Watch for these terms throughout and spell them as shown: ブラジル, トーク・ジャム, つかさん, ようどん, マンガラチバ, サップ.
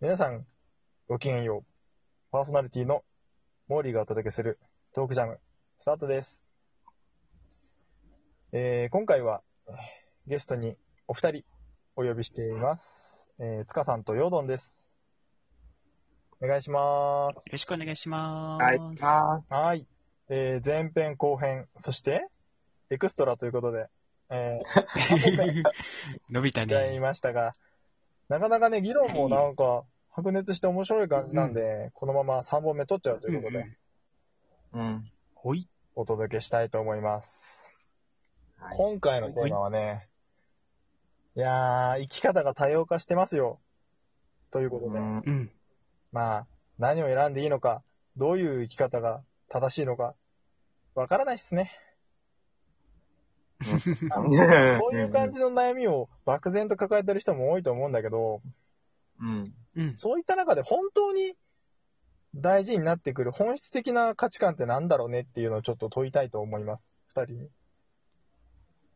皆さん、ごきげんよう。パーソナリティのモーリーがお届けするトークジャム、スタートです。今回はゲストにお二人お呼びしています。つかさんとようどんです。お願いします。よろしくお願いします。はい。前編後編、そしてエクストラということで、伸びたね。いましたが、なかなかね、議論もなんか白熱して面白い感じなんで、このまま3本目取っちゃうということで、お届けしたいと思います。はい、今回のテーマはね、生き方が多様化してますよということで、まあ何を選んでいいのか、どういう生き方が正しいのかわからないっすね。そういう感じの悩みを漠然と抱えてる人も多いと思うんだけど、そういった中で本当に大事になってくる本質的な価値観ってなんだろうねっていうのをちょっと問いたいと思います、二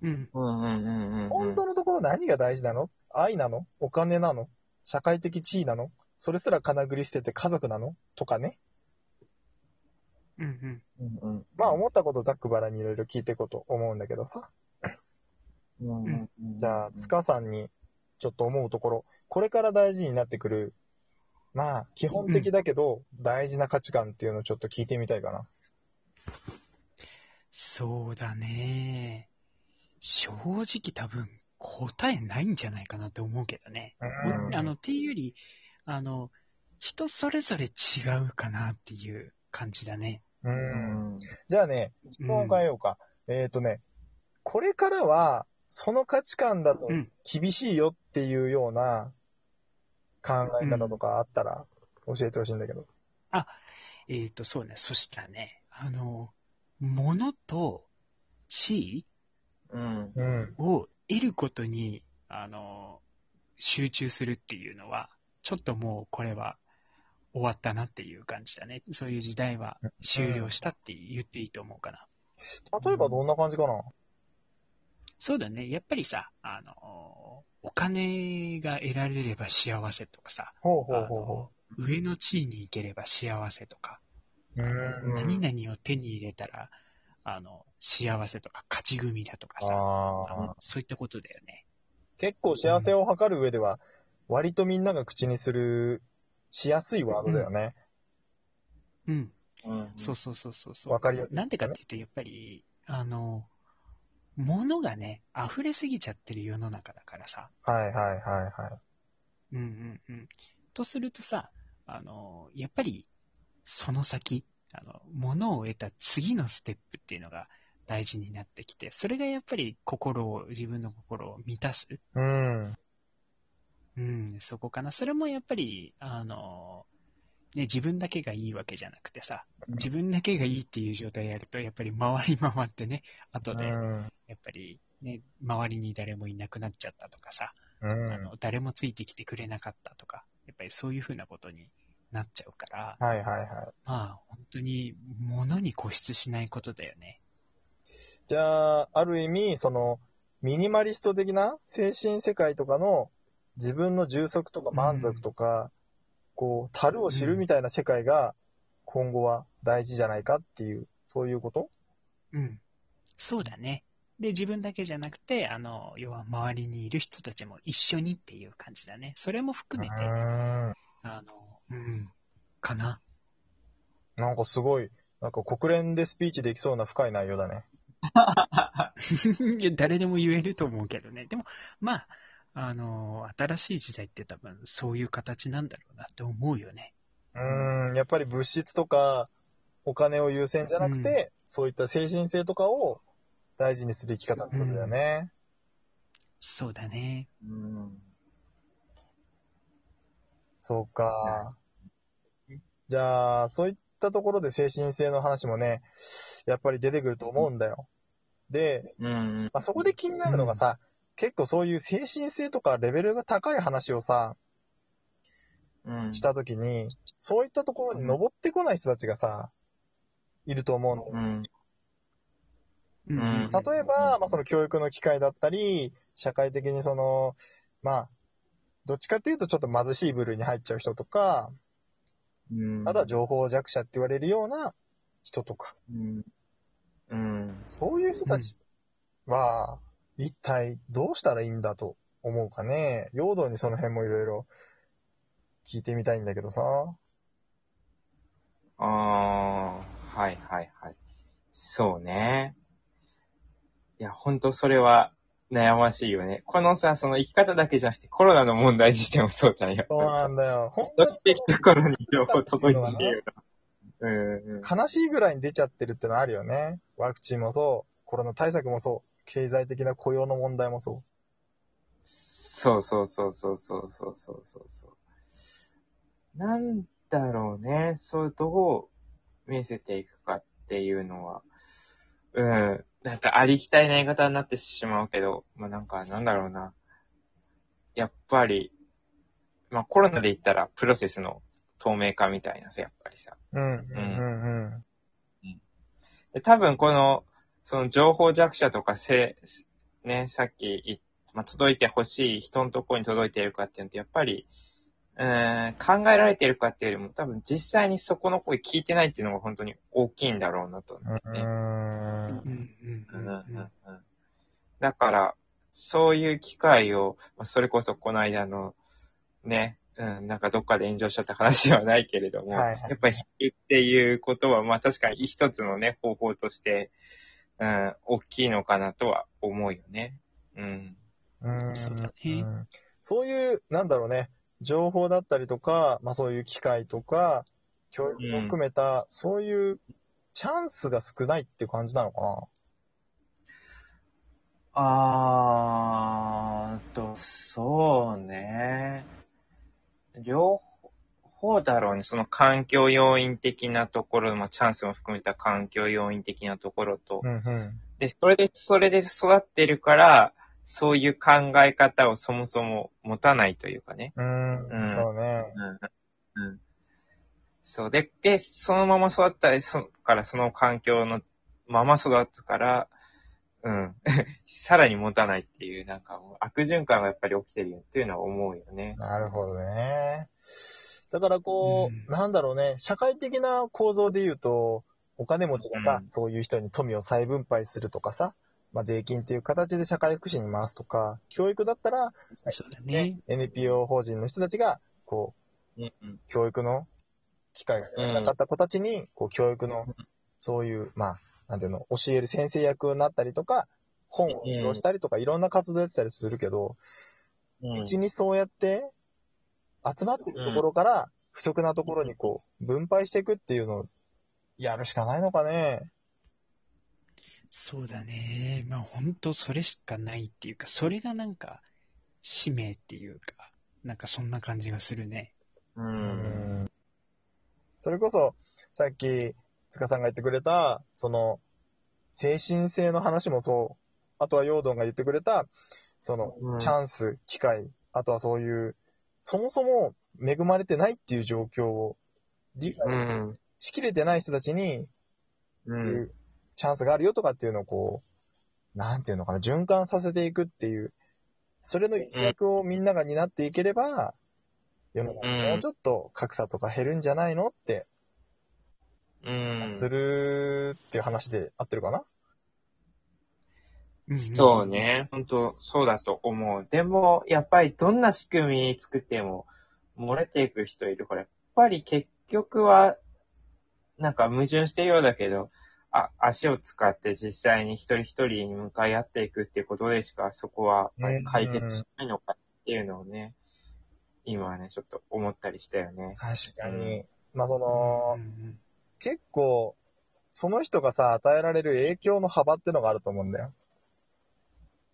人に。本当のところ何が大事なの？愛なの？お金なの？社会的地位なの？それすらかなぐり捨てて家族なの？とかね。まあ思ったことざっくばらにいろいろ聞いていこうと思うんだけどさ。じゃあ塚さんにちょっと思うところ、これから大事になってくる、まあ基本的だけど大事な価値観っていうのをちょっと聞いてみたいかな。そうだね。正直多分答えないんじゃないかなって思うけどね。っていうより人それぞれ違うかなっていう感じだね。じゃあね、質問を変えようか。これからはその価値観だと厳しいよっていうような考え方とかあったら教えてほしいんだけど。そうね。そしたらね、物と地位を得ることに集中するっていうのはちょっともうこれは終わったなっていう感じだね。そういう時代は終了したって言っていいと思うかな。例えばどんな感じかな。そうだね。やっぱりさ、お金が得られれば幸せとかさ、上の地位に行ければ幸せとか、何々を手に入れたら幸せとか勝ち組だとかさ、そういったことだよね。結構幸せを図る上では、割とみんなが口にするしやすいワードだよね。そう。わかりやすい。なんでかっていうと、やっぱり、物がね、溢れすぎちゃってる世の中だからさ。とするとさ、やっぱり、その先、物を得た次のステップっていうのが大事になってきて、それがやっぱり自分の心を満たす。そこかな。それもやっぱり、自分だけがいいわけじゃなくてさ、自分だけがいいっていう状態やると、やっぱり回り回ってね、後で、やっぱりね、周りに誰もいなくなっちゃったとかさ、誰もついてきてくれなかったとか、やっぱりそういうふうなことになっちゃうから、まあ、本当に物に固執しないことだよね。じゃあ、ある意味、ミニマリスト的な精神世界とかの、自分の充足とか満足とか、樽を知るみたいな世界が今後は大事じゃないかっていう、そういうこと？そうだね。で、自分だけじゃなくて、要は周りにいる人たちも一緒にっていう感じだね。それも含めて、かな。なんかすごい、なんか国連でスピーチできそうな深い内容だね。いや、誰でも言えると思うけどね。でも、まあ、新しい時代って多分そういう形なんだろうなって思うよね。やっぱり物質とかお金を優先じゃなくて、そういった精神性とかを大事にする生き方ってことだよね。そうだね。そうか。じゃあ、そういったところで精神性の話もね、やっぱり出てくると思うんだよ。で、そこで気になるのがさ、結構そういう精神性とかレベルが高い話をさ、したときに、そういったところに登ってこない人たちがさ、いると思うんだよ。例えば、教育の機会だったり、社会的にどっちかっていうとちょっと貧しい部類に入っちゃう人とか、あとは情報弱者って言われるような人とか、そういう人たちは一体どうしたらいいんだと思うかね。陽動にその辺もいろいろ聞いてみたいんだけどさ。はいはいはい。そうね。いや、ほんとそれは悩ましいよね。このさ、その生き方だけじゃなくてコロナの問題にしてもそうじゃんよ。そうなんだよ。ほんとに。きた頃に情報届いてる。悲しいぐらいに出ちゃってるってのあるよね。ワクチンもそう。コロナ対策もそう。経済的な雇用の問題もそう。そう。なんだろうね。そう、どう見せていくかっていうのは。なんかありきたりな言い方になってしまうけど、まあなんかなんだろうな。やっぱり、まあコロナで言ったらプロセスの透明化みたいなさ、やっぱりさ。多分この、その情報弱者とかね、さっき言った、まあ、届いてほしい人のところに届いているかっていうのって、やっぱり、考えられているかっていうよりも、多分実際にそこの声聞いてないっていうのが本当に大きいんだろうなと思って、ね。だから、そういう機会を、まあ、それこそこの間の、ね、なんかどっかで炎上しちゃった話ではないけれども、やっぱり知るっていうことは、まあ確かに一つのね、方法として、大きいのかなとは思うよね。そういう、なんだろうね、情報だったりとか、まあそういう機会とか、教育も含めた、そういうチャンスが少ないっていう感じなのかな。そうね。両方だろうね、その環境要因的なところ、まあチャンスも含めた環境要因的なところと、で、それで育ってるから、そういう考え方をそもそも持たないというかね。そうで、そのまま育ったり、その環境のまま育つから、さらに持たないっていう、なんかもう悪循環がやっぱり起きてるっていうのは思うよね。なるほどね。だからこう、なんだろうね、社会的な構造で言うと、お金持ちがさ、そういう人に富を再分配するとかさ、まあ、税金っていう形で社会福祉に回すとか、教育だったら、NPO 法人の人たちが、こう、教育の機会がなかった子たちに、こう、教育の、そういう、まあ、なんていうの、教える先生役になったりとか、本を寄贈したりとか、いろんな活動やってたりするけど、うちにそうやって、集まってるところから、不足なところにこう、分配していくっていうのを、やるしかないのかね。そうだね。まあ本当それしかないっていうか、それがなんか使命っていうか、なんかそんな感じがするね。それこそさっき塚さんが言ってくれたその精神性の話もそう。あとは陽動が言ってくれたその、チャンス、機会、あとはそういうそもそも恵まれてないっていう状況を理解しきれてない人たちに。チャンスがあるよとかっていうのをこう、なんていうのかな、循環させていくっていう、それの一役をみんなが担っていければ、世の中もうちょっと格差とか減るんじゃないのって、するっていう話で合ってるかな？そうね。本当そうだと思う。でも、やっぱりどんな仕組み作っても、漏れていく人いるから、やっぱり結局は、なんか矛盾してるようだけど、足を使って実際に一人一人に向かい合っていくっていうことでしかそこは解決しないのかっていうのをね、今はねちょっと思ったりしたよね。確かに、まあその、結構その人がさ与えられる影響の幅ってのがあると思うんだよ。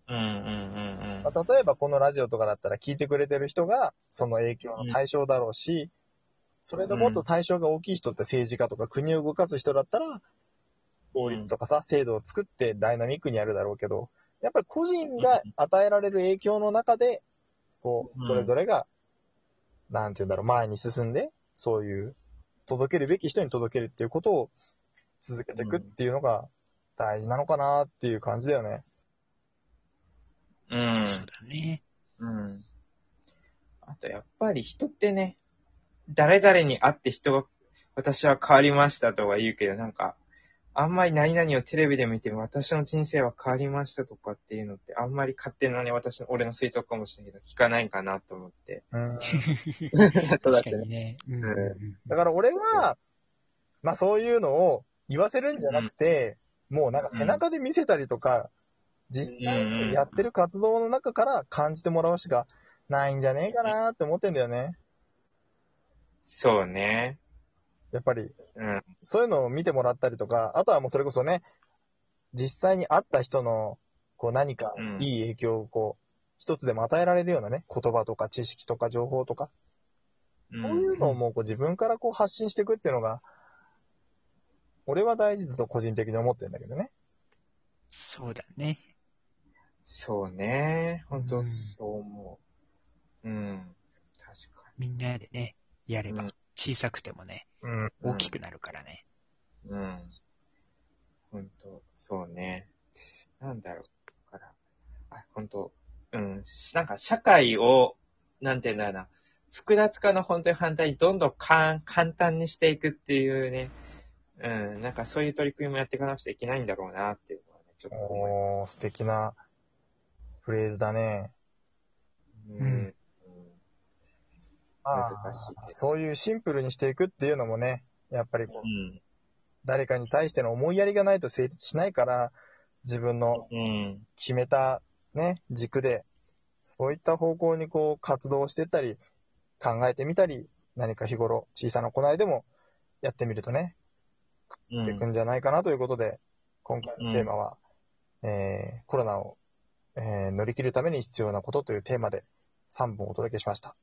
まあ、例えばこのラジオとかだったら聞いてくれてる人がその影響の対象だろうし、それでもっと対象が大きい人って政治家とか国を動かす人だったら。法律とかさ、制度を作ってダイナミックにやるだろうけど、やっぱり個人が与えられる影響の中で、こう、それぞれが、なんていうんだろう、前に進んで、そういう、届けるべき人に届けるっていうことを続けていくっていうのが大事なのかなっていう感じだよね。そうだね。あとやっぱり人ってね、誰々に会って人が、私は変わりましたとは言うけど、なんか、あんまり何々をテレビで見ても私の人生は変わりましたとかっていうのって、あんまり勝手なね、俺の推測かもしれないけど、聞かないかなと思って。確かにね。だから俺は、まあそういうのを言わせるんじゃなくて、もうなんか背中で見せたりとか、実際にやってる活動の中から感じてもらうしかないんじゃねえかなって思ってんだよね。そうね。やっぱり、うん、そういうのを見てもらったりとか、あとはもうそれこそね、実際に会った人のこう何かいい影響をこう一つでも与えられるようなね、言葉とか知識とか情報とか、そういうのをもうこう自分からこう発信していくっていうのが、俺は大事だと個人的に思ってるんだけどね。そうだね。そうね、本当そう思う。確かに。みんなでね、やれば。小さくてもね、大きくなるからね。本当そうね。なんだろうから、本当なんか社会をなんていうんだろうな、複雑化の本当に反対にどんどん簡単にしていくっていうね、なんかそういう取り組みもやっていかなくちゃいけないんだろうなっていうのはね、ちょっと思います。素敵なフレーズだね。難しい。そういうシンプルにしていくっていうのもね、やっぱりこう、誰かに対しての思いやりがないと成立しないから、自分の決めたね、軸で、そういった方向にこう活動してったり、考えてみたり、何か日頃、小さな行いでもやってみるとね、変わっていくんじゃないかなということで、今回のテーマは、コロナを、乗り切るために必要なことというテーマで3本お届けしました。